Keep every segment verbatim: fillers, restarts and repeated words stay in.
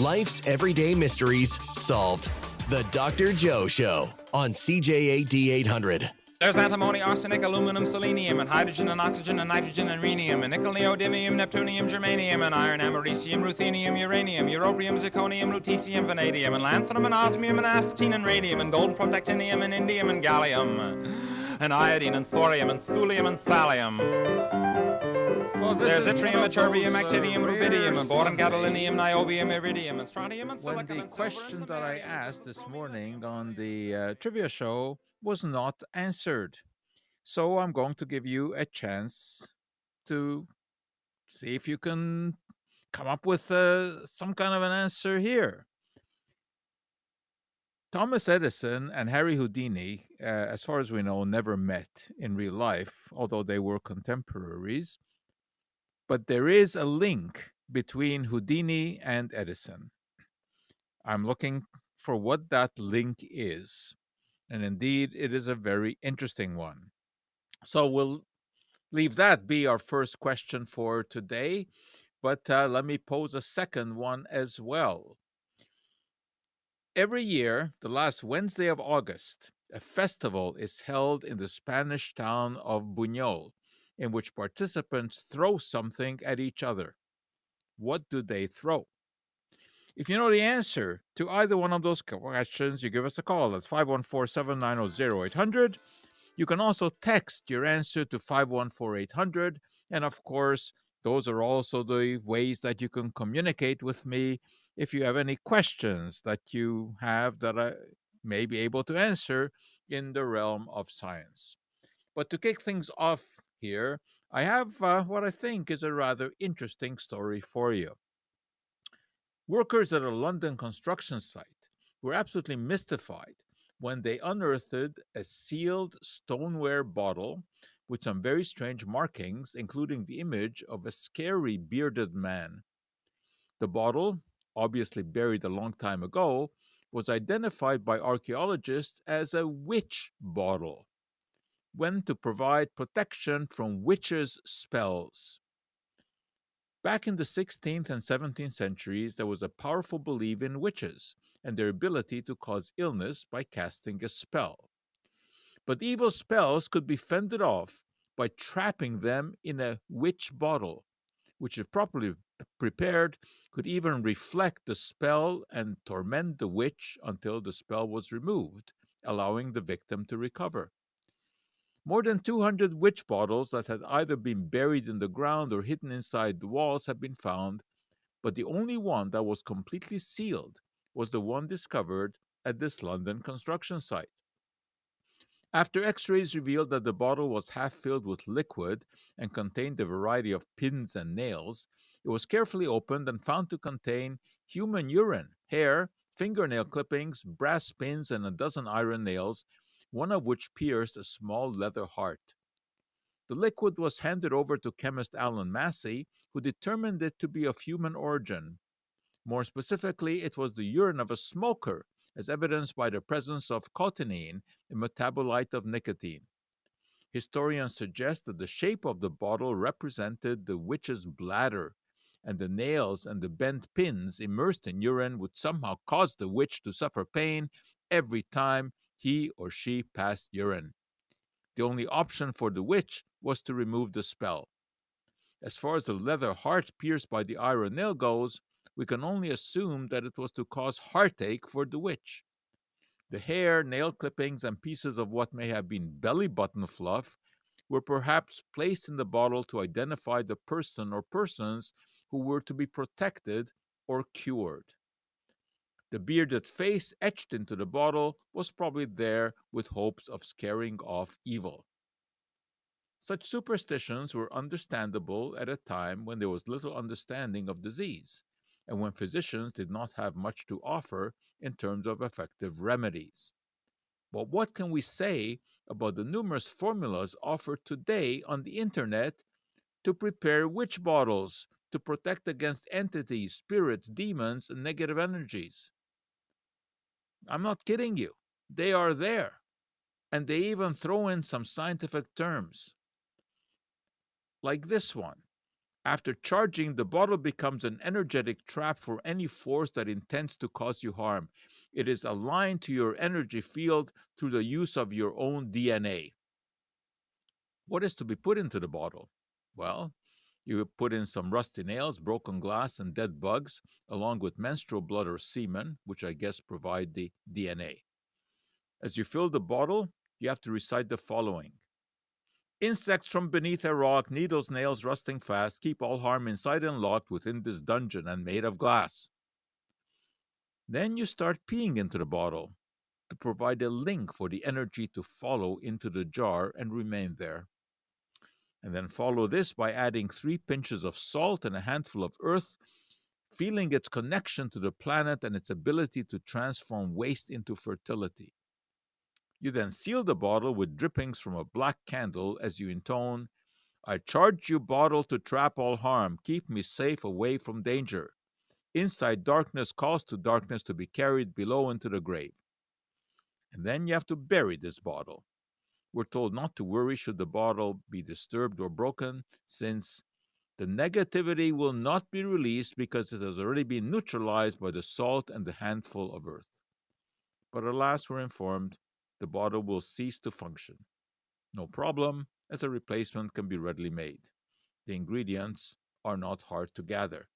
Life's everyday mysteries solved. The Doctor Joe Show on C J A D eight hundred. There's antimony, arsenic, aluminum, selenium, and hydrogen, and oxygen, and nitrogen, and rhenium, and nickel, neodymium, neptunium, germanium, and iron, americium, ruthenium, uranium, europium, zirconium, lutetium, vanadium, and lanthanum, and osmium, and astatine, and radium, and gold, protactinium, and indium, and gallium, and iodine, and thorium, and thulium, and thallium. Well, there's yttrium, ytterbium, actinium, uh, rubidium, and boron, gadolinium, niobium, iridium, and strontium, and silicon. When the question that I asked this morning on the uh, trivia show was not answered, so I'm going to give you a chance to see if you can come up with uh, some kind of an answer here. Thomas Edison and Harry Houdini, uh, as far as we know, never met in real life, although they were contemporaries. But there is a link between Houdini and Edison. I'm looking for what that link is. And indeed, it is a very interesting one. So we'll leave that be our first question for today. But uh, let me pose a second one as well. Every year, the last Wednesday of August, a festival is held in the Spanish town of Buñol, in which participants throw something at each other. What do they throw? If you know the answer to either one of those questions, you give us a call at five one four, seven nine zero, zero eight hundred. You can also text your answer to five one four, eight hundred. And of course, those are also the ways that you can communicate with me if you have any questions that you have that I may be able to answer in the realm of science. But to kick things off, here, I have uh, what I think is a rather interesting story for you. Workers at a London construction site were absolutely mystified when they unearthed a sealed stoneware bottle with some very strange markings, including the image of a scary bearded man. The bottle, obviously buried a long time ago, was identified by archaeologists as a witch bottle, when to provide protection from witches' spells. Back in the sixteenth and seventeenth centuries, there was a powerful belief in witches and their ability to cause illness by casting a spell. But evil spells could be fended off by trapping them in a witch bottle, which if properly prepared could even reflect the spell and torment the witch until the spell was removed, allowing the victim to recover. More than two hundred witch bottles that had either been buried in the ground or hidden inside the walls have been found, but the only one that was completely sealed was the one discovered at this London construction site. After x-rays revealed that the bottle was half filled with liquid and contained a variety of pins and nails, it was carefully opened and found to contain human urine, hair, fingernail clippings, brass pins, and a dozen iron nails, one of which pierced a small leather heart. The liquid was handed over to chemist Alan Massey, who determined it to be of human origin. More specifically, it was the urine of a smoker, as evidenced by the presence of cotinine, a metabolite of nicotine. Historians suggest that the shape of the bottle represented the witch's bladder, and the nails and the bent pins immersed in urine would somehow cause the witch to suffer pain every time he or she passed urine. The only option for the witch was to remove the spell. As far as the leather heart pierced by the iron nail goes, we can only assume that it was to cause heartache for the witch. The hair, nail clippings, and pieces of what may have been belly button fluff were perhaps placed in the bottle to identify the person or persons who were to be protected or cured. The bearded face etched into the bottle was probably there with hopes of scaring off evil. Such superstitions were understandable at a time when there was little understanding of disease, and when physicians did not have much to offer in terms of effective remedies. But what can we say about the numerous formulas offered today on the internet to prepare witch bottles, to protect against entities, spirits, demons, and negative energies? I'm not kidding you. They are there. And they even throw in some scientific terms. Like this one. After charging, the bottle becomes an energetic trap for any force that intends to cause you harm. It is aligned to your energy field through the use of your own D N A. What is to be put into the bottle? Well, you put in some rusty nails, broken glass, and dead bugs, along with menstrual blood or semen, which I guess provide the D N A. As you fill the bottle, you have to recite the following. Insects from beneath a rock, needles, nails rusting fast, keep all harm inside and locked within this dungeon and made of glass. Then you start peeing into the bottle to provide a link for the energy to follow into the jar and remain there. And then follow this by adding three pinches of salt and a handful of earth, feeling its connection to the planet and its ability to transform waste into fertility. You then seal the bottle with drippings from a black candle as you intone, I charge you, bottle, to trap all harm. Keep me safe away from danger. Inside darkness calls to darkness to be carried below into the grave. And then you have to bury this bottle. We're told not to worry should the bottle be disturbed or broken, since the negativity will not be released because it has already been neutralized by the salt and the handful of earth. But alas, we're informed, the bottle will cease to function. No problem, as a replacement can be readily made. The ingredients are not hard to gather.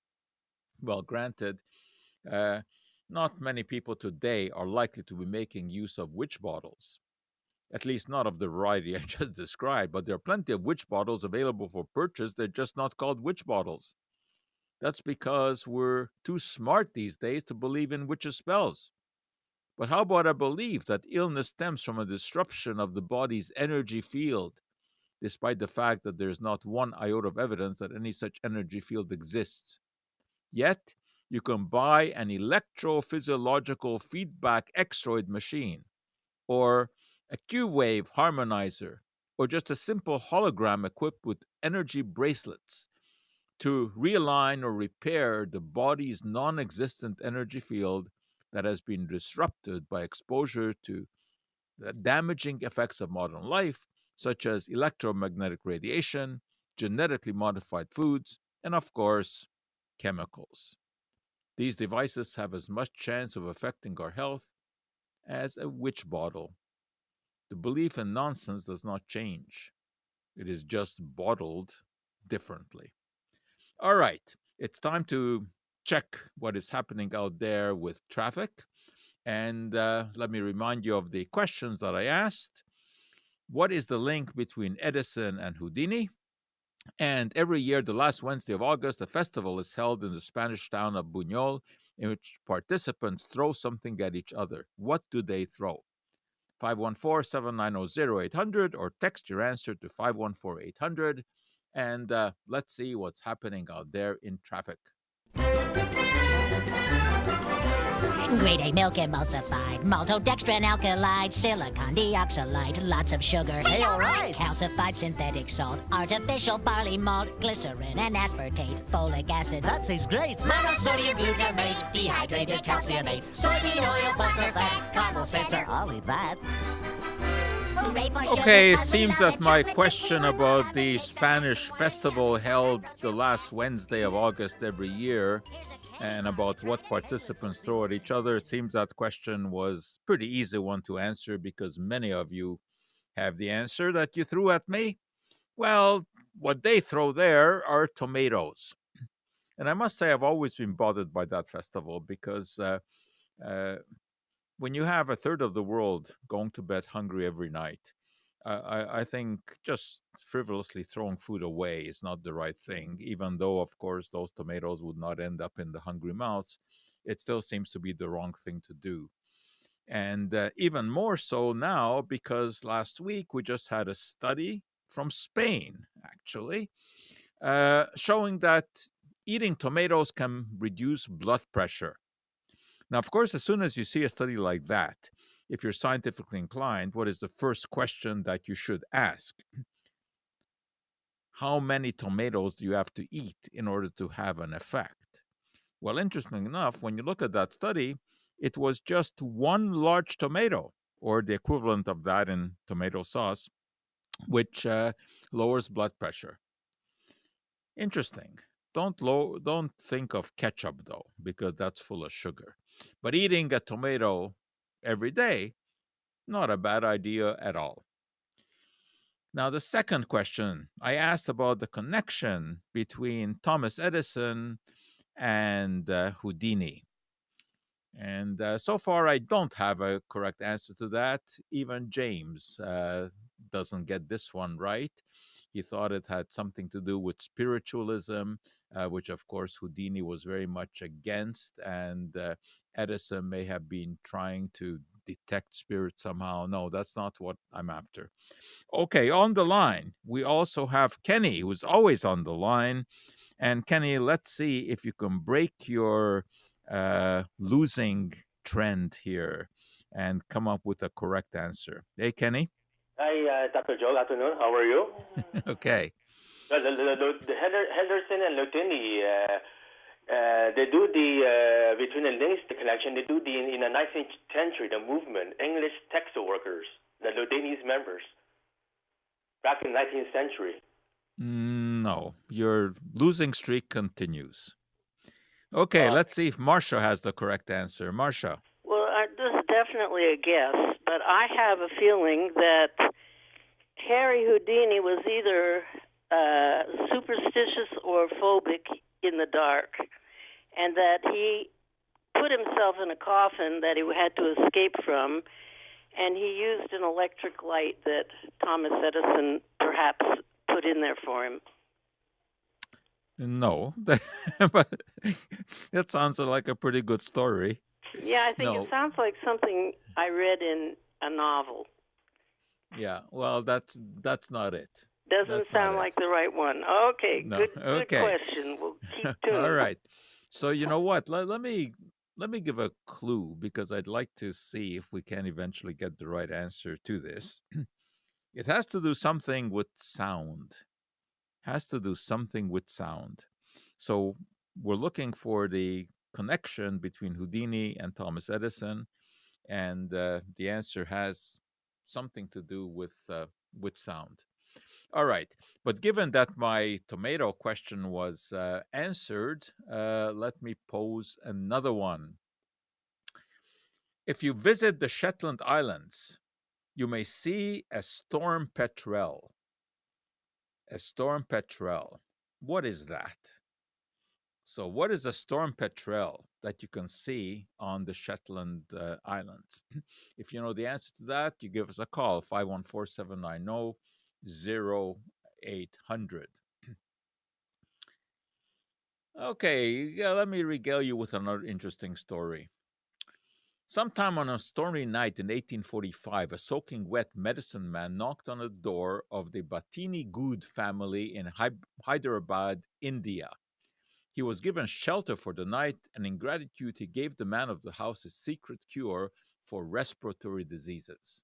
Well, granted, uh, not many people today are likely to be making use of witch bottles, at least not of the variety I just described, but there are plenty of witch bottles available for purchase. They're just not called witch bottles. That's because we're too smart these days to believe in witches' spells. But how about a belief that illness stems from a disruption of the body's energy field, despite the fact that there is not one iota of evidence that any such energy field exists? Yet, you can buy an electrophysiological feedback X-roid machine, or a Q-wave harmonizer, or just a simple hologram equipped with energy bracelets to realign or repair the body's non-existent energy field that has been disrupted by exposure to the damaging effects of modern life, such as electromagnetic radiation, genetically modified foods, and of course, chemicals. These devices have as much chance of affecting our health as a witch bottle. The belief in nonsense does not change. It is just bottled differently. All right, it's time to check what is happening out there with traffic. And uh, let me remind you of the questions that I asked. What is the link between Edison and Houdini? And every year, the last Wednesday of August, a festival is held in the Spanish town of Buñol, in which participants throw something at each other. What do they throw? five one four, seven nine zero, zero eight hundred, or text your answer to five one four, eight hundred. And uh, let's see what's happening out there in traffic. Grade A milk emulsified, maltodextrin alkalide, silicon dioxide, lots of sugar, hey, all right. Calcified synthetic salt, artificial barley malt, glycerin and aspartate, folic acid. That tastes great. Monosodium glutamate, dehydrated calciumate, soybean oil, butterfat, caramel center, all of that. Okay, it seems that my question about the Spanish festival held the last Wednesday of August every year and about what participants throw at each other, it seems that question was a pretty easy one to answer because many of you have the answer that you threw at me. Well, what they throw there are tomatoes. And I must say I've always been bothered by that festival because uh, uh, when you have a third of the world going to bed hungry every night, uh, I, I think just frivolously throwing food away is not the right thing, even though, of course, those tomatoes would not end up in the hungry mouths. It still seems to be the wrong thing to do. And uh, even more so now, because last week we just had a study from Spain, actually, uh, showing that eating tomatoes can reduce blood pressure. Now, of course, as soon as you see a study like that, if you're scientifically inclined, what is the first question that you should ask? How many tomatoes do you have to eat in order to have an effect? Well, interesting enough, when you look at that study, it was just one large tomato, or the equivalent of that in tomato sauce, which uh, lowers blood pressure. Interesting. Don't lo don't think of ketchup, though, because that's full of sugar. But eating a tomato every day, not a bad idea at all. Now, the second question, I asked about the connection between Thomas Edison and uh, Houdini. And uh, so far, I don't have a correct answer to that. Even James uh, doesn't get this one right. He thought it had something to do with spiritualism, uh, which, of course, Houdini was very much against. And uh, Edison may have been trying to detect spirit somehow. No, that's not what I'm after. Okay, on the line, we also have Kenny, who's always on the line. And Kenny, let's see if you can break your uh, losing trend here and come up with a correct answer. Hey, Kenny. Hi, uh, Doctor Joe. Afternoon. How are you? Okay. The, the, the, the Henderson and Lutini, uh, uh, they do the, uh, between the links, the connection, they do the, in, in the nineteenth century, the movement, English textile workers, the Lutini's members, back in the nineteenth century. No, your losing streak continues. Okay, uh, let's see if Marsha has the correct answer. Marsha. Well, I, this is definitely a guess, but I have a feeling that Harry Houdini was either uh, superstitious or phobic in the dark, and that he put himself in a coffin that he had to escape from, and he used an electric light that Thomas Edison perhaps put in there for him. No, but that sounds like a pretty good story. Yeah, I think no. It sounds like something I read in a novel. Yeah, well, that's that's not it. Doesn't that's sound like it. the right one. Okay, no. good, good okay. question. We'll keep doing it. All right. So you know what? Let, let me let me give a clue, because I'd like to see if we can eventually get the right answer to this. It has to do something with sound. Has to do something with sound. So we're looking for the connection between Houdini and Thomas Edison, and uh, the answer has something to do with uh, with sound. All right. But given that my tomato question was uh, answered, uh, let me pose another one. If you visit the Shetland Islands, you may see a storm petrel. A storm petrel. What is that? So what is a storm petrel that you can see on the Shetland uh, Islands? If you know the answer to that, you give us a call, five one four, seven nine zero, zero eight hundred. Okay, yeah, let me regale you with another interesting story. Sometime on a stormy night in eighteen forty-five, a soaking wet medicine man knocked on the door of the Batini Goud family in Hyderabad, India. He was given shelter for the night, and in gratitude, he gave the man of the house a secret cure for respiratory diseases.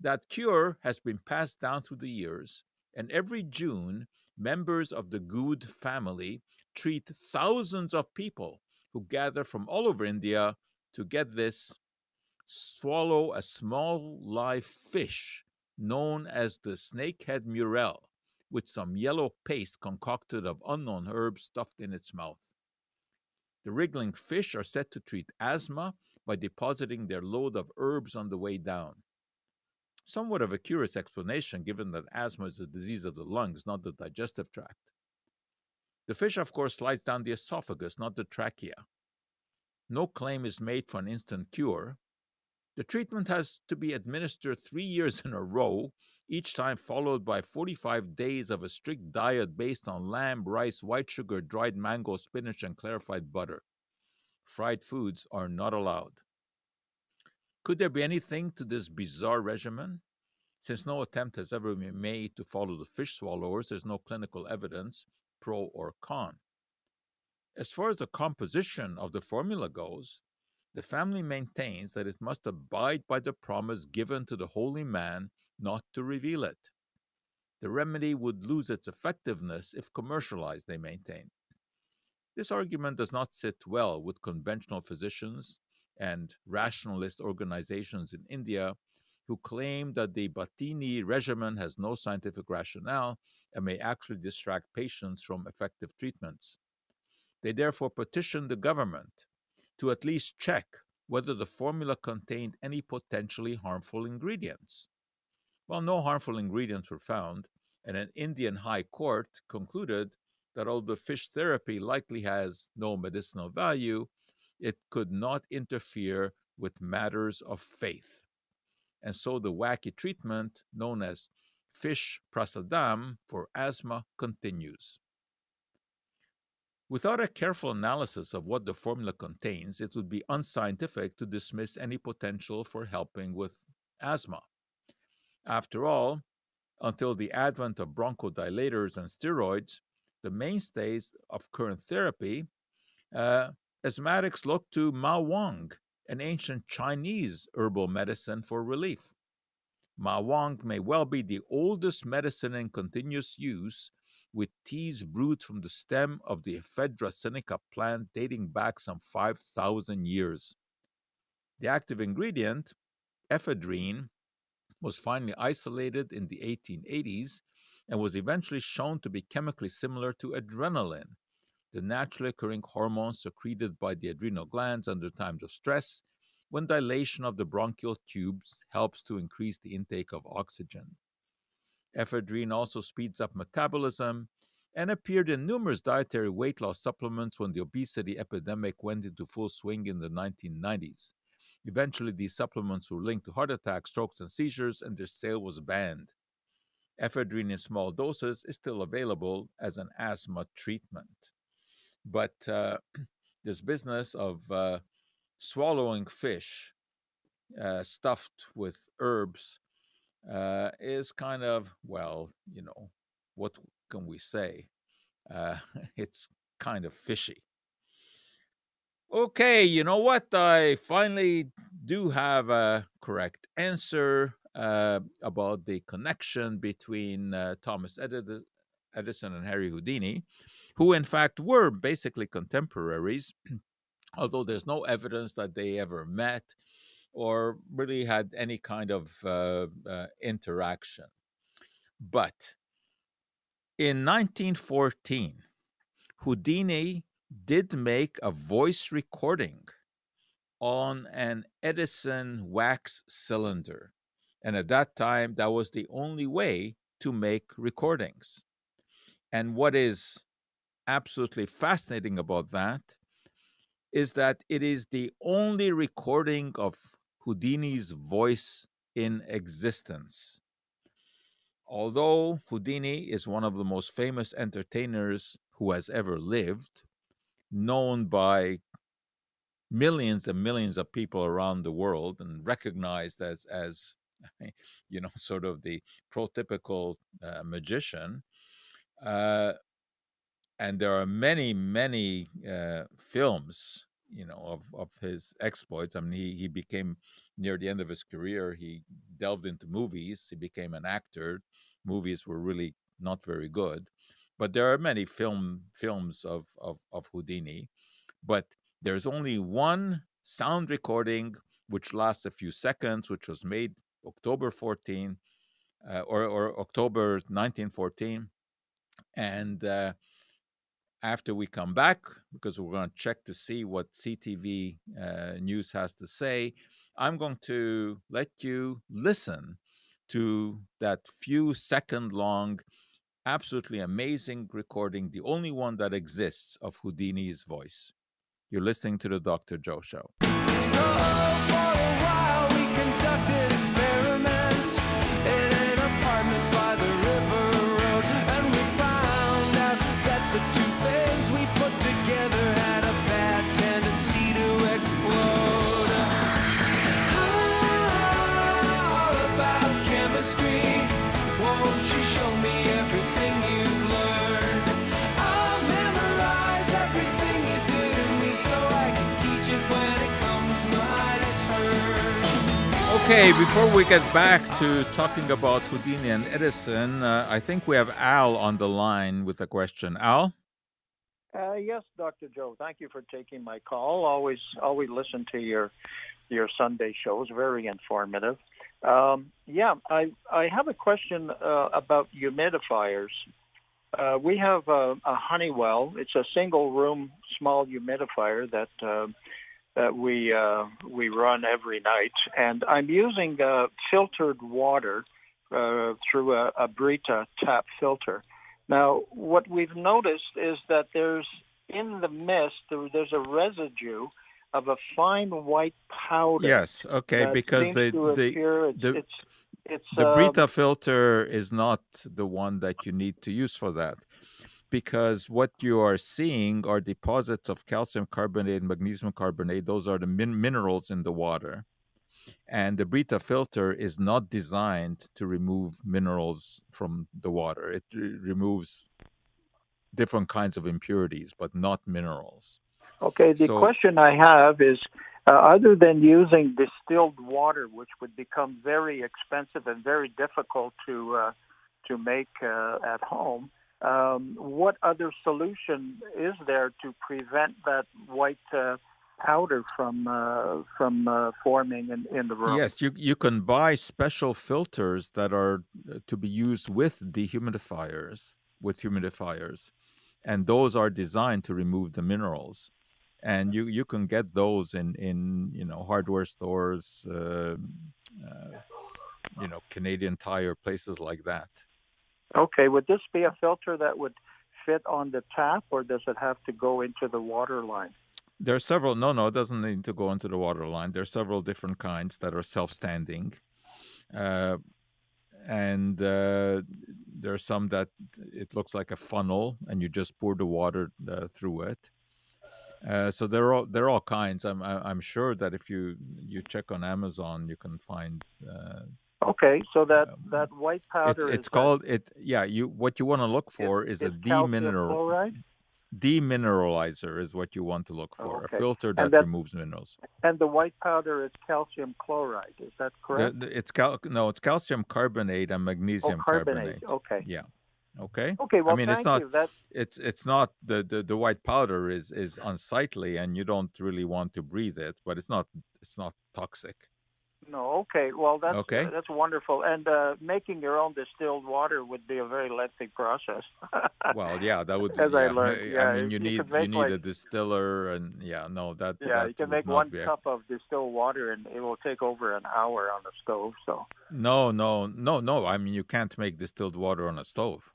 That cure has been passed down through the years, and every June, members of the Goud family treat thousands of people who gather from all over India to, get this, swallow a small live fish known as the snakehead murrel, with some yellow paste concocted of unknown herbs stuffed in its mouth. The wriggling fish are said to treat asthma by depositing their load of herbs on the way down. Somewhat of a curious explanation, given that asthma is a disease of the lungs, not the digestive tract. The fish, of course, slides down the esophagus, not the trachea. No claim is made for an instant cure. The treatment has to be administered three years in a row, each time followed by forty-five days of a strict diet based on lamb, rice, white sugar, dried mango, spinach, and clarified butter. Fried foods are not allowed. Could there be anything to this bizarre regimen? Since no attempt has ever been made to follow the fish swallowers, there's no clinical evidence, pro or con. As far as the composition of the formula goes, the family maintains that it must abide by the promise given to the holy man not to reveal it. The remedy would lose its effectiveness if commercialized, they maintain. This argument does not sit well with conventional physicians and rationalist organizations in India, who claim that the Batini regimen has no scientific rationale and may actually distract patients from effective treatments. They therefore petitioned the government to at least check whether the formula contained any potentially harmful ingredients. Well, no harmful ingredients were found, and an Indian high court concluded that although fish therapy likely has no medicinal value, it could not interfere with matters of faith. And so the wacky treatment known as fish prasadam for asthma continues. Without a careful analysis of what the formula contains, it would be unscientific to dismiss any potential for helping with asthma. After all, until the advent of bronchodilators and steroids, the mainstays of current therapy, uh, asthmatics look to Ma Huang, an ancient Chinese herbal medicine for relief. Ma Huang may well be the oldest medicine in continuous use, with teas brewed from the stem of the Ephedra sinica plant dating back some five thousand years. The active ingredient, ephedrine, was finally isolated in the eighteen eighties and was eventually shown to be chemically similar to adrenaline, the naturally occurring hormone secreted by the adrenal glands under times of stress, when dilation of the bronchial tubes helps to increase the intake of oxygen. Ephedrine also speeds up metabolism and appeared in numerous dietary weight loss supplements when the obesity epidemic went into full swing in the nineteen nineties. Eventually, these supplements were linked to heart attacks, strokes, and seizures, and their sale was banned. Ephedrine in small doses is still available as an asthma treatment. But uh, this business of uh, swallowing fish uh, stuffed with herbs Uh, is kind of, well, you know, what can we say? Uh, it's kind of fishy. Okay, you know what? I finally do have a correct answer uh, about the connection between uh, Thomas Edison and Harry Houdini, who in fact were basically contemporaries, although there's no evidence that they ever met or really had any kind of uh, uh, interaction. But in nineteen fourteen, Houdini did make a voice recording on an Edison wax cylinder. And at that time, that was the only way to make recordings. And what is absolutely fascinating about that is that it is the only recording of Houdini's voice in existence. Although Houdini is one of the most famous entertainers who has ever lived, known by millions and millions of people around the world and recognized as, as you know, sort of the prototypical uh, magician, uh, and there are many, many uh, films, you know, of, of his exploits. I mean, he, he became, near the end of his career, he delved into movies. He became an actor. Movies were really not very good. But there are many film films of, of, of Houdini. But there's only one sound recording, which lasts a few seconds, which was made October fourteenth, uh, or, or October nineteen fourteen. And uh, after we come back, because we're going to check to see what C T V uh, News has to say, I'm going to let you listen to that few second long, absolutely amazing recording, the only one that exists of Houdini's voice. You're listening to the Doctor Joe Show. So for a while we conducted experiments in an apartment by the river road, and we found out that the two we put together had a bad tendency to explode. All about chemistry. Won't you show me everything you've learned? I'll memorize everything you did in me so I can teach it when it comes my turn. Okay, before we get back to talking about Houdini and Edison, uh, I think we have Al on the line with a question. Al? Uh, yes, Doctor Joe, thank you for taking my call. Always, always listen to your your Sunday shows. Very informative. Um, yeah, I I have a question uh, about humidifiers. Uh, we have a, a honey well. It's a single-room small humidifier that uh, that we uh, we run every night, and I'm using uh, filtered water uh, through a, a Brita tap filter. Now, what we've noticed is that there's in the mist there, there's a residue of a fine white powder. Yes, okay, because the the, the it's, it's, the uh, Brita filter is not the one that you need to use for that, because what you are seeing are deposits of calcium carbonate and magnesium carbonate. Those are the min minerals in the water, and the Brita filter is not designed to remove minerals from the water. It re removes different kinds of impurities, but not minerals. Okay, the so, question I have is, uh, other than using distilled water, which would become very expensive and very difficult to uh, to make uh, at home, um, what other solution is there to prevent that white uh, powder from uh, from uh, forming in, in the room? Yes, you, you can buy special filters that are to be used with dehumidifiers, with humidifiers, and those are designed to remove the minerals. And you, you can get those in, in you know, hardware stores, uh, uh, you know, Canadian Tire, places like that. Okay. Would this be a filter that would fit on the tap, or does it have to go into the water line? There are several. No, no, it doesn't need to go into the water line. There are several different kinds that are self-standing. Uh, and uh, there are some that it looks like a funnel, and you just pour the water uh, through it. Uh, so there are there are all kinds. I'm I'm sure that if you you check on Amazon, you can find. Uh, okay, so that um, that white powder. It's, it's is called that, it. Yeah, you what you want to look for is, is a demineral demineralizer is what you want to look for. Okay. A filter that, that removes minerals. And the white powder is calcium chloride. Is that correct? The, it's cal no, it's calcium carbonate and magnesium oh, carbonate. carbonate. Okay. Yeah. Okay. Okay. Well, I mean, thank it's not. You. That's... It's it's not the, the the white powder is is unsightly, and you don't really want to breathe it. But it's not it's not toxic. No. Okay. Well, that's okay. Uh, that's wonderful. And uh, making your own distilled water would be a very lengthy process. Well, yeah, that would. As yeah, I learned, yeah. I mean, you, you need you need like, a distiller, and yeah, no, that. Yeah, that you can make one cup a... of distilled water, and it will take over an hour on the stove. So. No, no, no, no. I mean, you can't make distilled water on a stove.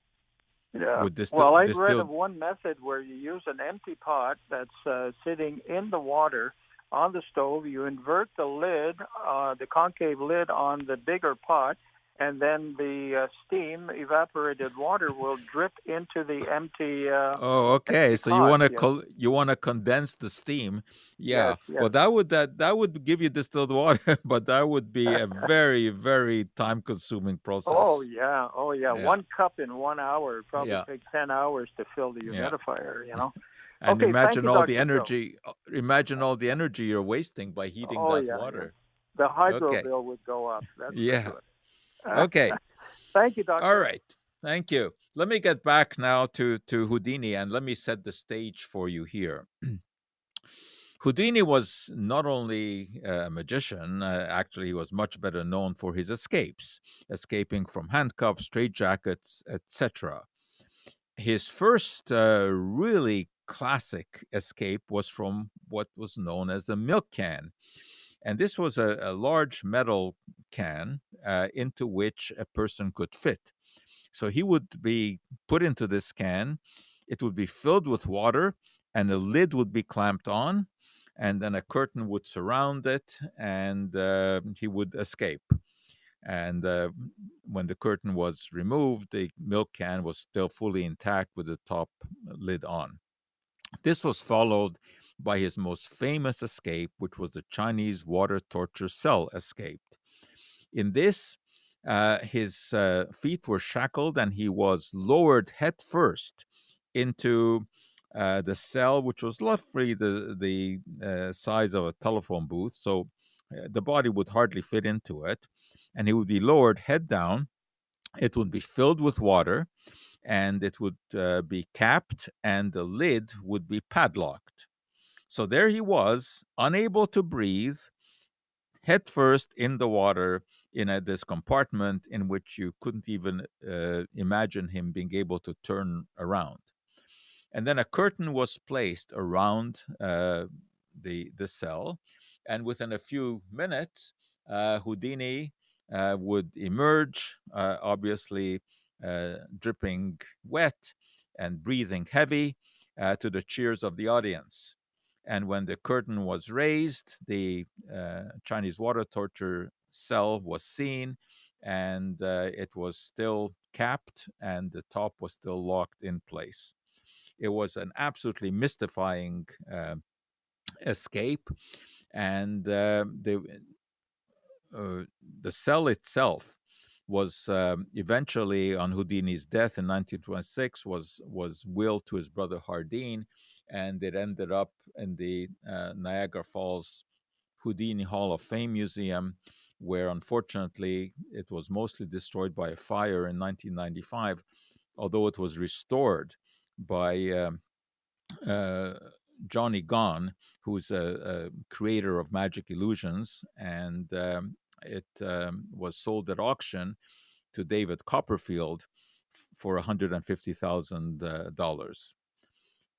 Yeah. Well, I've distilled... read of one method where you use an empty pot that's uh, sitting in the water on the stove. You invert the lid, uh, the concave lid on the bigger pot, and then the uh, steam, evaporated water, will drip into the empty. Uh, oh, okay. Empty so pot. you want to yes. you want to condense the steam? Yeah. Yes, yes. Well, that would that that would give you distilled water, but that would be a very very time consuming process. Oh yeah, oh yeah. yeah. One cup in one hour it probably yeah. takes ten hours to fill the humidifier. Yeah. You know. And okay, imagine all you, Doctor the energy. Bill. Imagine all the energy you're wasting by heating oh, that yeah, water. Yeah. The hydro okay. bill would go up. That's yeah. Okay. Thank you, Doctor All right. Thank you. Let me get back now to, to Houdini, and let me set the stage for you here. Houdini was not only a magician, uh, actually he was much better known for his escapes, escaping from handcuffs, straitjackets, et cetera. His first uh, really classic escape was from what was known as the milk can. And this was a, a large metal can uh, into which a person could fit. So he would be put into this can. It would be filled with water, and a lid would be clamped on, and then a curtain would surround it, and uh, he would escape. And uh, when the curtain was removed, the milk can was still fully intact with the top lid on. This was followed by his most famous escape, which was the Chinese water torture cell escape. In this, uh, his uh, feet were shackled, and he was lowered headfirst into uh, the cell, which was roughly the, the uh, size of a telephone booth, so uh, the body would hardly fit into it, and he would be lowered head down. It would be filled with water, and it would uh, be capped, and the lid would be padlocked. So there he was, unable to breathe, head first in the water, in a, this compartment in which you couldn't even uh, imagine him being able to turn around. And then a curtain was placed around uh, the, the cell. And within a few minutes, uh, Houdini uh, would emerge, uh, obviously uh, dripping wet and breathing heavy, uh, to the cheers of the audience. And when the curtain was raised, the uh, Chinese water torture cell was seen, and uh, it was still capped, and the top was still locked in place. It was an absolutely mystifying uh, escape, and uh, the uh, the cell itself was uh, eventually, on Houdini's death in nineteen twenty-six, was was willed to his brother Hardeen, and it ended up in the uh, Niagara Falls Houdini Hall of Fame Museum, where unfortunately it was mostly destroyed by a fire in nineteen ninety-five, although it was restored by uh, uh, Johnny Gunn, who's a, a creator of magic illusions, and um, it um, was sold at auction to David Copperfield for one hundred fifty thousand dollars.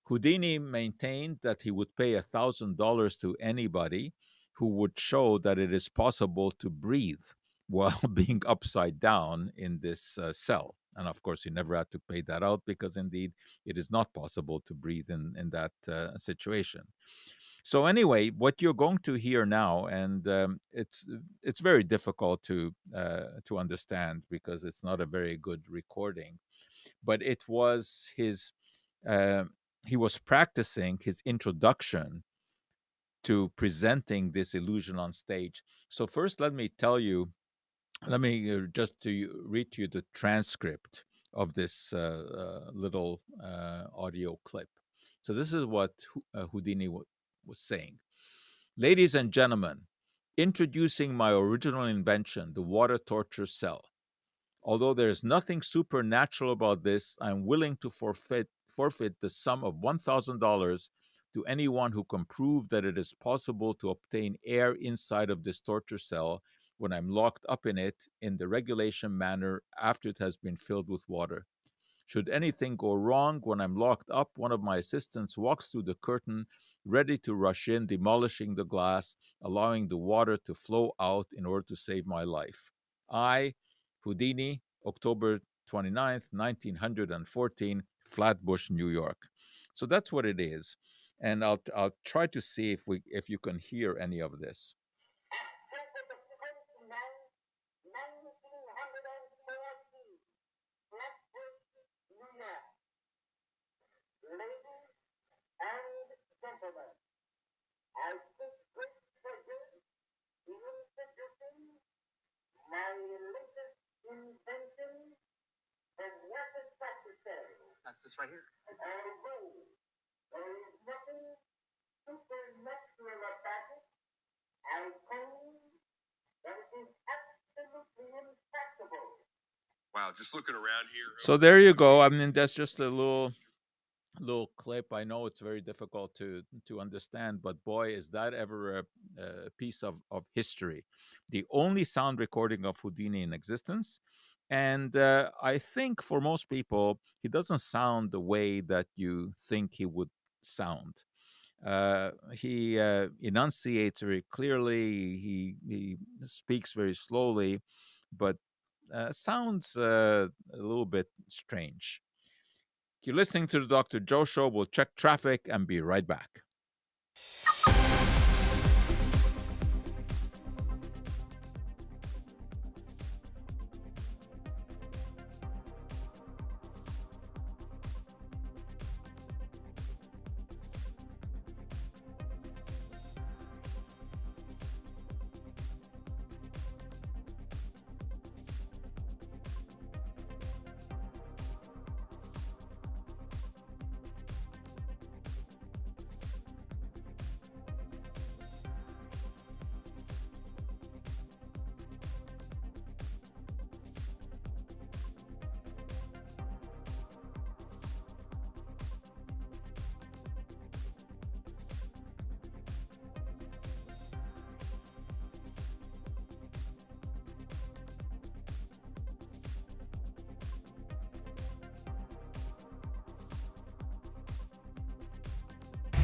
Houdini maintained that he would pay one thousand dollars to anybody who would show that it is possible to breathe while being upside down in this uh, cell. And of course, he never had to pay that out, because indeed it is not possible to breathe in, in that uh, situation. So anyway, what you're going to hear now, and um, it's it's very difficult to uh, to understand because it's not a very good recording, but it was his, uh, he was practicing his introduction to presenting this illusion on stage. So first, let me tell you, let me just to read to you the transcript of this uh, uh, little uh, audio clip. So this is what Houdini was saying. Ladies and gentlemen, introducing my original invention, the water torture cell. Although there is nothing supernatural about this, I am willing to forfeit, forfeit the sum of one thousand dollars to anyone who can prove that it is possible to obtain air inside of this torture cell when I'm locked up in it in the regulation manner after it has been filled with water. Should anything go wrong when I'm locked up, one of my assistants walks through the curtain, ready to rush in, demolishing the glass, allowing the water to flow out in order to save my life. I, Houdini, October twenty-ninth, nineteen fourteen, Flatbush, New York. So that's what it is. And I'll, I'll try to see if, we, if you can hear any of this. That's this right here. Although there is nothing supernatural about it, I claim that it is absolutely impossible. Wow, just looking around here. So there you go. I mean, that's just a little little clip. I know it's very difficult to to understand, but boy, is that ever a, a piece of of history. The only sound recording of Houdini in existence. And uh, I think for most people, he doesn't sound the way that you think he would sound. Uh, he uh, enunciates very clearly. He, he speaks very slowly, but uh, sounds uh, a little bit strange. You're listening to the Doctor Joe Show. We'll check traffic and be right back.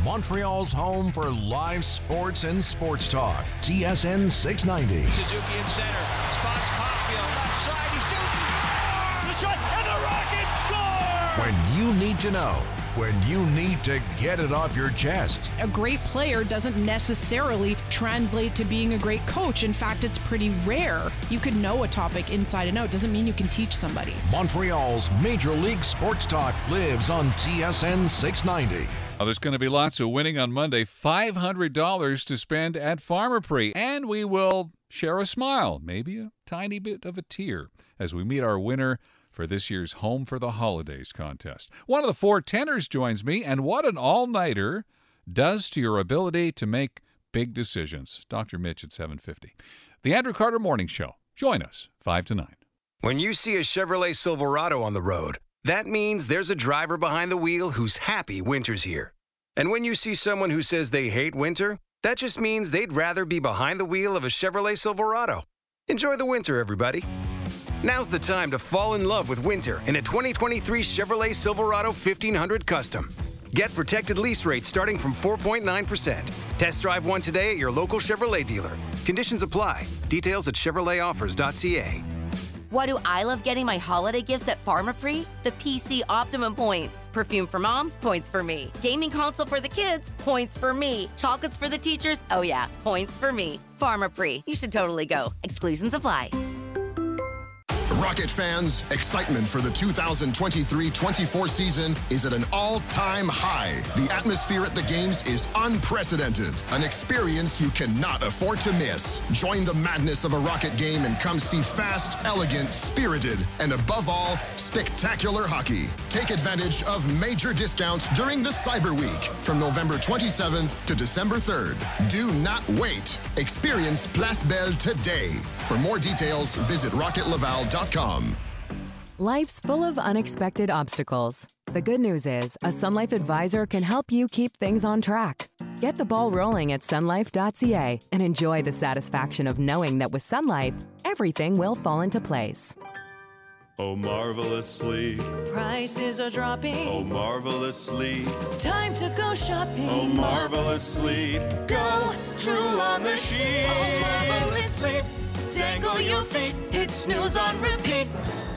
Montreal's home for live sports and sports talk. T S N six ninety. Suzuki in center. Spots Copperfield. Left side. He shoots. The shot. And the Rockets score! When you need to know. When you need to get it off your chest. A great player doesn't necessarily translate to being a great coach. In fact, it's pretty rare. You could know a topic inside and out. Doesn't mean you can teach somebody. Montreal's Major League Sports Talk lives on T S N six ninety. Well, there's going to be lots of winning on Monday. five hundred dollars to spend at Farmerprix. And we will share a smile, maybe a tiny bit of a tear, as we meet our winner for this year's Home for the Holidays contest. One of the four tenors joins me, and what an all-nighter does to your ability to make big decisions. Doctor Mitch at seven fifty. The Andrew Carter Morning Show. Join us five to nine. When you see a Chevrolet Silverado on the road, that means there's a driver behind the wheel who's happy winter's here. And when you see someone who says they hate winter, that just means they'd rather be behind the wheel of a Chevrolet Silverado. Enjoy the winter, everybody. Now's the time to fall in love with winter in a twenty twenty-three Chevrolet Silverado fifteen hundred Custom. Get protected lease rates starting from four point nine percent. Test drive one today at your local Chevrolet dealer. Conditions apply. Details at chevrolet offers dot c a. Why do I love getting my holiday gifts at Farmerprix? The P C Optimum points. Perfume for mom, points for me. Gaming console for the kids, points for me. Chocolates for the teachers, oh yeah, points for me. Farmerprix, you should totally go. Exclusions apply. Rocket fans, excitement for the two thousand twenty-three twenty-four season is at an all-time high. The atmosphere at the games is unprecedented, an experience you cannot afford to miss. Join the madness of a Rocket game and come see fast, elegant, spirited, and above all, spectacular hockey. Take advantage of major discounts during the Cyber Week from November twenty-seventh to December third. Do not wait. Experience Place Belle today. For more details, visit rocket laval dot com. Life's full of unexpected obstacles. The good news is a Sun Life advisor can help you keep things on track. Get the ball rolling at sun life dot c a and enjoy the satisfaction of knowing that with Sun Life, everything will fall into place. Oh, marvelously. Prices are dropping. Oh, marvelously. Time to go shopping. Oh, marvelously. Go drool on the sheet. Oh, marvelously. Dangle your feet, hit snooze on repeat.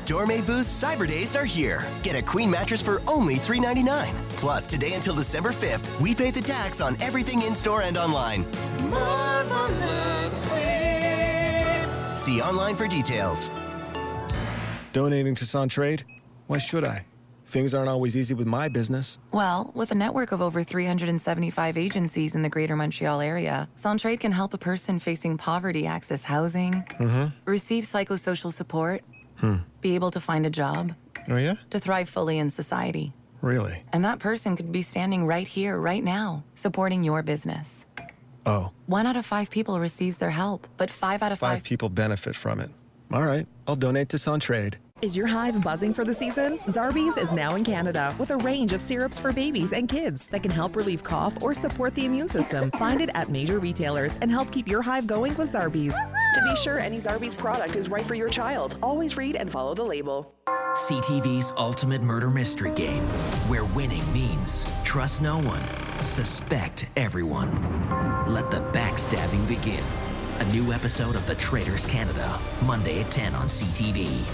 Dormez-vous Cyber Days are here. Get a queen mattress for only three ninety-nine. Plus, today until December fifth, we pay the tax on everything in-store and online. Marvelously. See online for details. Donating to Centraide? Why should I? Things aren't always easy with my business. Well, with a network of over three hundred seventy-five agencies in the greater Montreal area, Centraide can help a person facing poverty access housing, mm-hmm. receive psychosocial support, hmm. be able to find a job, oh, yeah? to thrive fully in society. Really? And that person could be standing right here, right now, supporting your business. Oh. One out of five people receives their help, but five out of five... Five people benefit from it. All right, I'll donate to Centraide. Is your hive buzzing for the season? Zarbee's is now in Canada with a range of syrups for babies and kids that can help relieve cough or support the immune system. Find it at major retailers and help keep your hive going with Zarbee's. To be sure any Zarbee's product is right for your child, always read and follow the label. C T V's ultimate murder mystery game, where winning means trust no one, suspect everyone. Let the backstabbing begin. A new episode of The Traitors Canada, Monday at ten on C T V.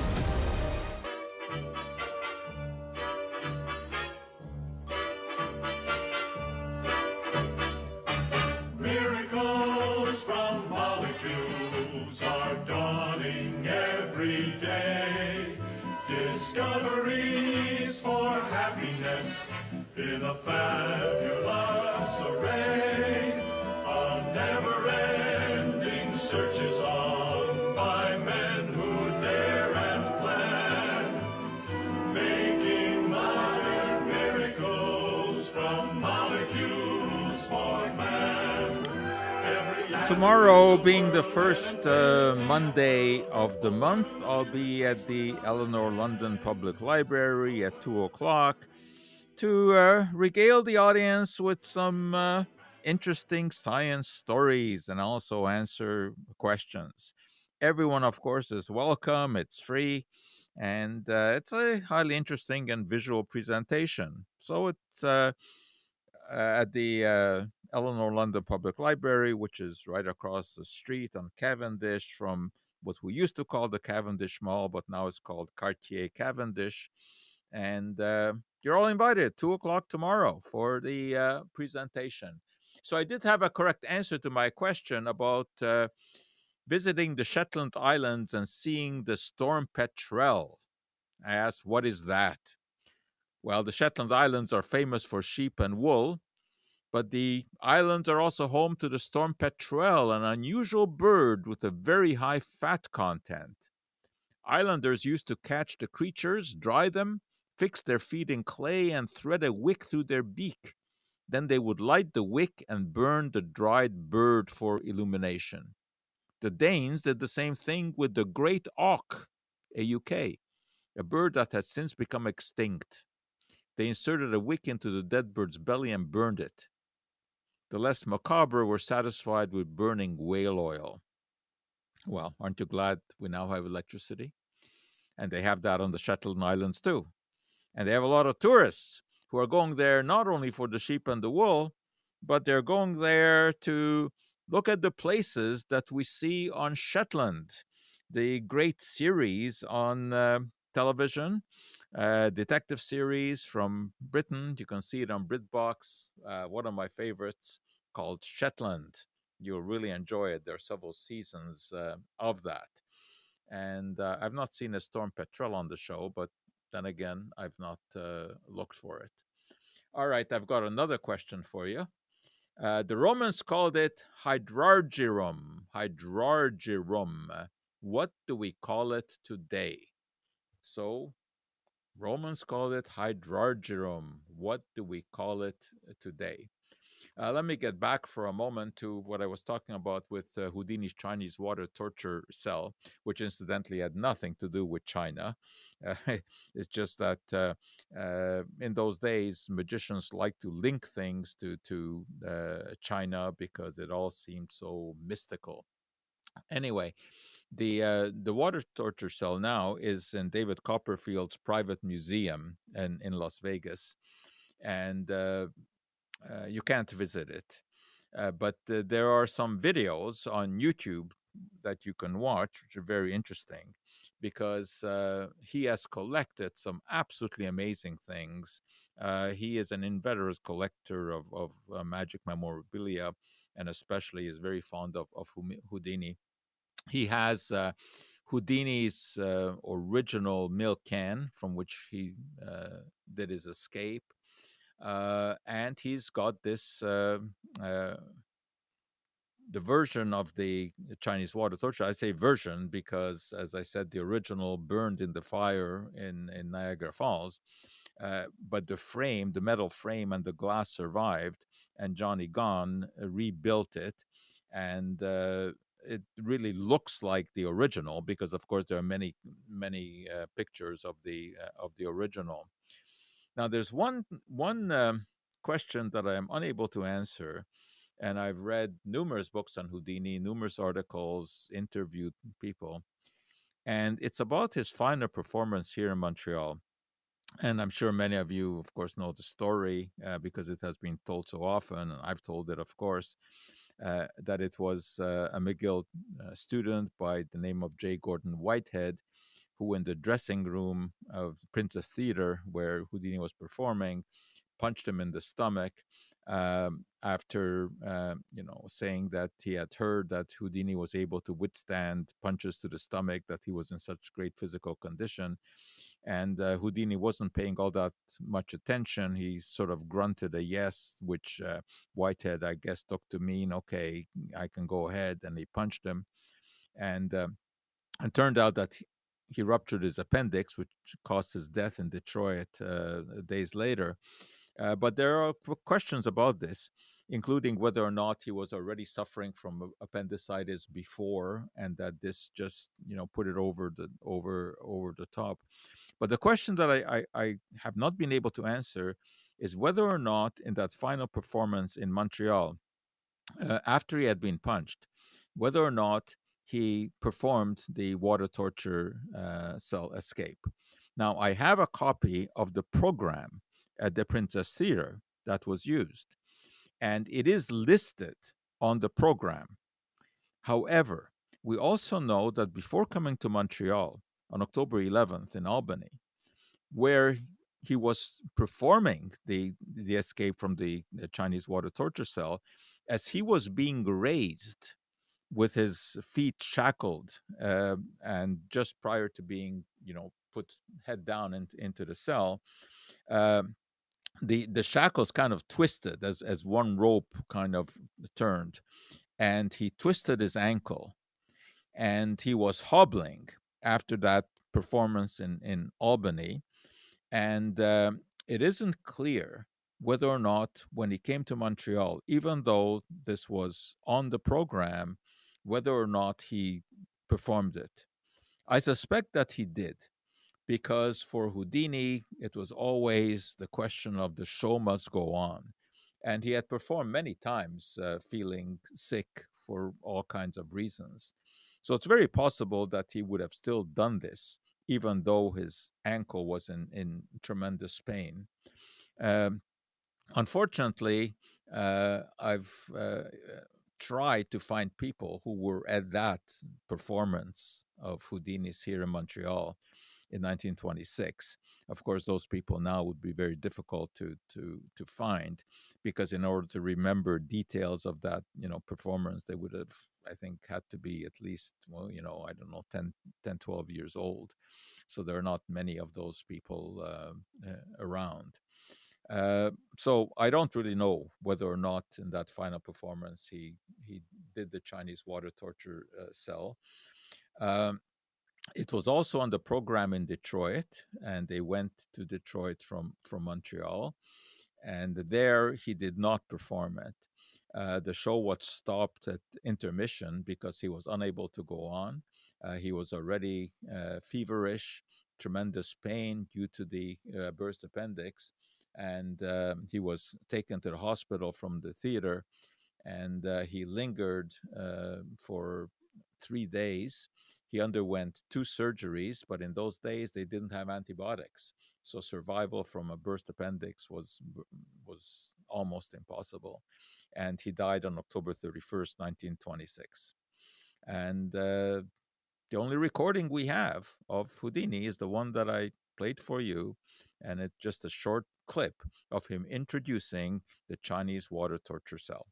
In a fabulous array of never-ending searches on by men who dare and plan, making minor miracles from molecules for man. Tomorrow, being the first uh, Monday of the month, I'll be at the Eleanor London Public Library at two o'clock. to uh, regale the audience with some uh, interesting science stories and also answer questions. Everyone, of course, is welcome. It's free, and uh, it's a highly interesting and visual presentation. So it's uh, at the uh, Eleanor London Public Library, which is right across the street on Cavendish from what we used to call the Cavendish Mall, but now it's called Cartier Cavendish. And uh, you're all invited two o'clock tomorrow for the uh, presentation. So I did have a correct answer to my question about uh, visiting the Shetland Islands and seeing the storm petrel. I asked, what is that? Well, the Shetland Islands are famous for sheep and wool, but the islands are also home to the storm petrel, an unusual bird with a very high fat content. Islanders used to catch the creatures, dry them, fix their feet in clay, and thread a wick through their beak. Then they would light the wick and burn the dried bird for illumination. The Danes did the same thing with the great auk, auk, a bird that has since become extinct. They inserted a wick into the dead bird's belly and burned it. The less macabre were satisfied with burning whale oil. Well, aren't you glad we now have electricity? And they have that on the Shetland Islands too. And they have a lot of tourists who are going there not only for the sheep and the wool, but they're going there to look at the places that we see on Shetland. The great series on uh, television, uh, detective series from Britain. You can see it on BritBox, uh, one of my favorites called Shetland. You'll really enjoy it. There are several seasons uh, of that. And uh, I've not seen a storm petrel on the show, but then again, I've not uh, looked for it. All right, I've got another question for you. Uh, the Romans called it Hydrargyrum. Hydrargyrum. What do we call it today? So, Romans called it Hydrargyrum. What do we call it today? Uh, let me get back for a moment to what I was talking about with uh, Houdini's Chinese water torture cell, which incidentally had nothing to do with China. Uh, it's just that uh, uh, in those days, magicians liked to link things to, to uh, China because it all seemed so mystical. Anyway, the, uh, the water torture cell now is in David Copperfield's private museum in, in Las Vegas. And uh, Uh, you can't visit it, uh, but uh, there are some videos on YouTube that you can watch, which are very interesting, because uh, he has collected some absolutely amazing things. Uh, he is an inveterate collector of, of uh, magic memorabilia, and especially is very fond of, of Houdini. He has uh, Houdini's uh, original milk can from which he uh, did his escape. Uh, and he's got this, uh, uh, the version of the Chinese water torture. I say version because, as I said, the original burned in the fire in, in Niagara Falls. Uh, but the frame, the metal frame and the glass survived, and Johnny Gunn rebuilt it. And uh, it really looks like the original because, of course, there are many, many uh, pictures of the, uh, of the original. Now, there's one, one um, question that I am unable to answer, and I've read numerous books on Houdini, numerous articles, interviewed people, and it's about his final performance here in Montreal. And I'm sure many of you, of course, know the story uh, because it has been told so often, and I've told it, of course, uh, that it was uh, a McGill uh, student by the name of J. Gordon Whitehead, who in the dressing room of Princess Theatre, where Houdini was performing, punched him in the stomach um, after, uh, you know, saying that he had heard that Houdini was able to withstand punches to the stomach, that he was in such great physical condition. And uh, Houdini wasn't paying all that much attention. He sort of grunted a yes, which uh, Whitehead, I guess, took to mean, okay, I can go ahead. And he punched him. And uh, it turned out that he, He ruptured his appendix, which caused his death in Detroit uh, days later. Uh, but there are questions about this, including whether or not he was already suffering from appendicitis before, and that this just, you know, put it over the over over the top. But the question that I, I, I have not been able to answer is whether or not in that final performance in Montreal, uh, after he had been punched, whether or not he performed the water torture uh, cell escape. Now, I have a copy of the program at the Princess Theatre that was used. And it is listed on the program. However, we also know that before coming to Montreal on October eleventh in Albany, where he was performing the, the escape from the, the Chinese water torture cell, as he was being raised with his feet shackled uh, and just prior to being, you know, put head down in, into the cell, uh, the, the shackles kind of twisted as, as one rope kind of turned, and he twisted his ankle, and he was hobbling after that performance in, in Albany. And uh, it isn't clear whether or not when he came to Montreal, even though this was on the program, whether or not he performed it. I suspect that he did, because for Houdini, it was always the question of the show must go on. And he had performed many times uh, feeling sick for all kinds of reasons. So it's very possible that he would have still done this, even though his ankle was in, in tremendous pain. Um, unfortunately, uh, I've uh, tried to find people who were at that performance of Houdini's here in Montreal in nineteen twenty-six. Of course, those people now would be very difficult to, to, to find, because in order to remember details of that, you know, performance, they would have, I think, had to be at least, well, you know, I don't know, ten, twelve years old. So there are not many of those people uh, uh, around. Uh, so I don't really know whether or not in that final performance he he did the Chinese water torture uh, cell. Um, it was also on the program in Detroit, and they went to Detroit from, from Montreal. And there he did not perform it. Uh, the show was stopped at intermission because he was unable to go on. Uh, he was already uh, feverish, tremendous pain due to the uh, burst appendix, and uh, he was taken to the hospital from the theater, and uh, he lingered uh, for three days. He underwent two surgeries, but in those days they didn't have antibiotics, so survival from a burst appendix was was almost impossible. And he died on October thirty-first, nineteen twenty-six. And uh, the only recording we have of Houdini is the one that I played for you, and it's just a short clip of him introducing the Chinese water torture cell.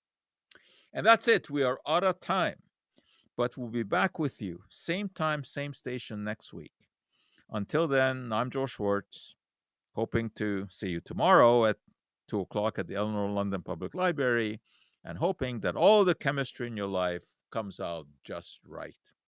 And that's it. We are out of time, but we'll be back with you same time, same station next week. Until then, I'm Joe Schwartz, hoping to see you tomorrow at two o'clock at the Eleanor London Public Library, and hoping that all the chemistry in your life comes out just right.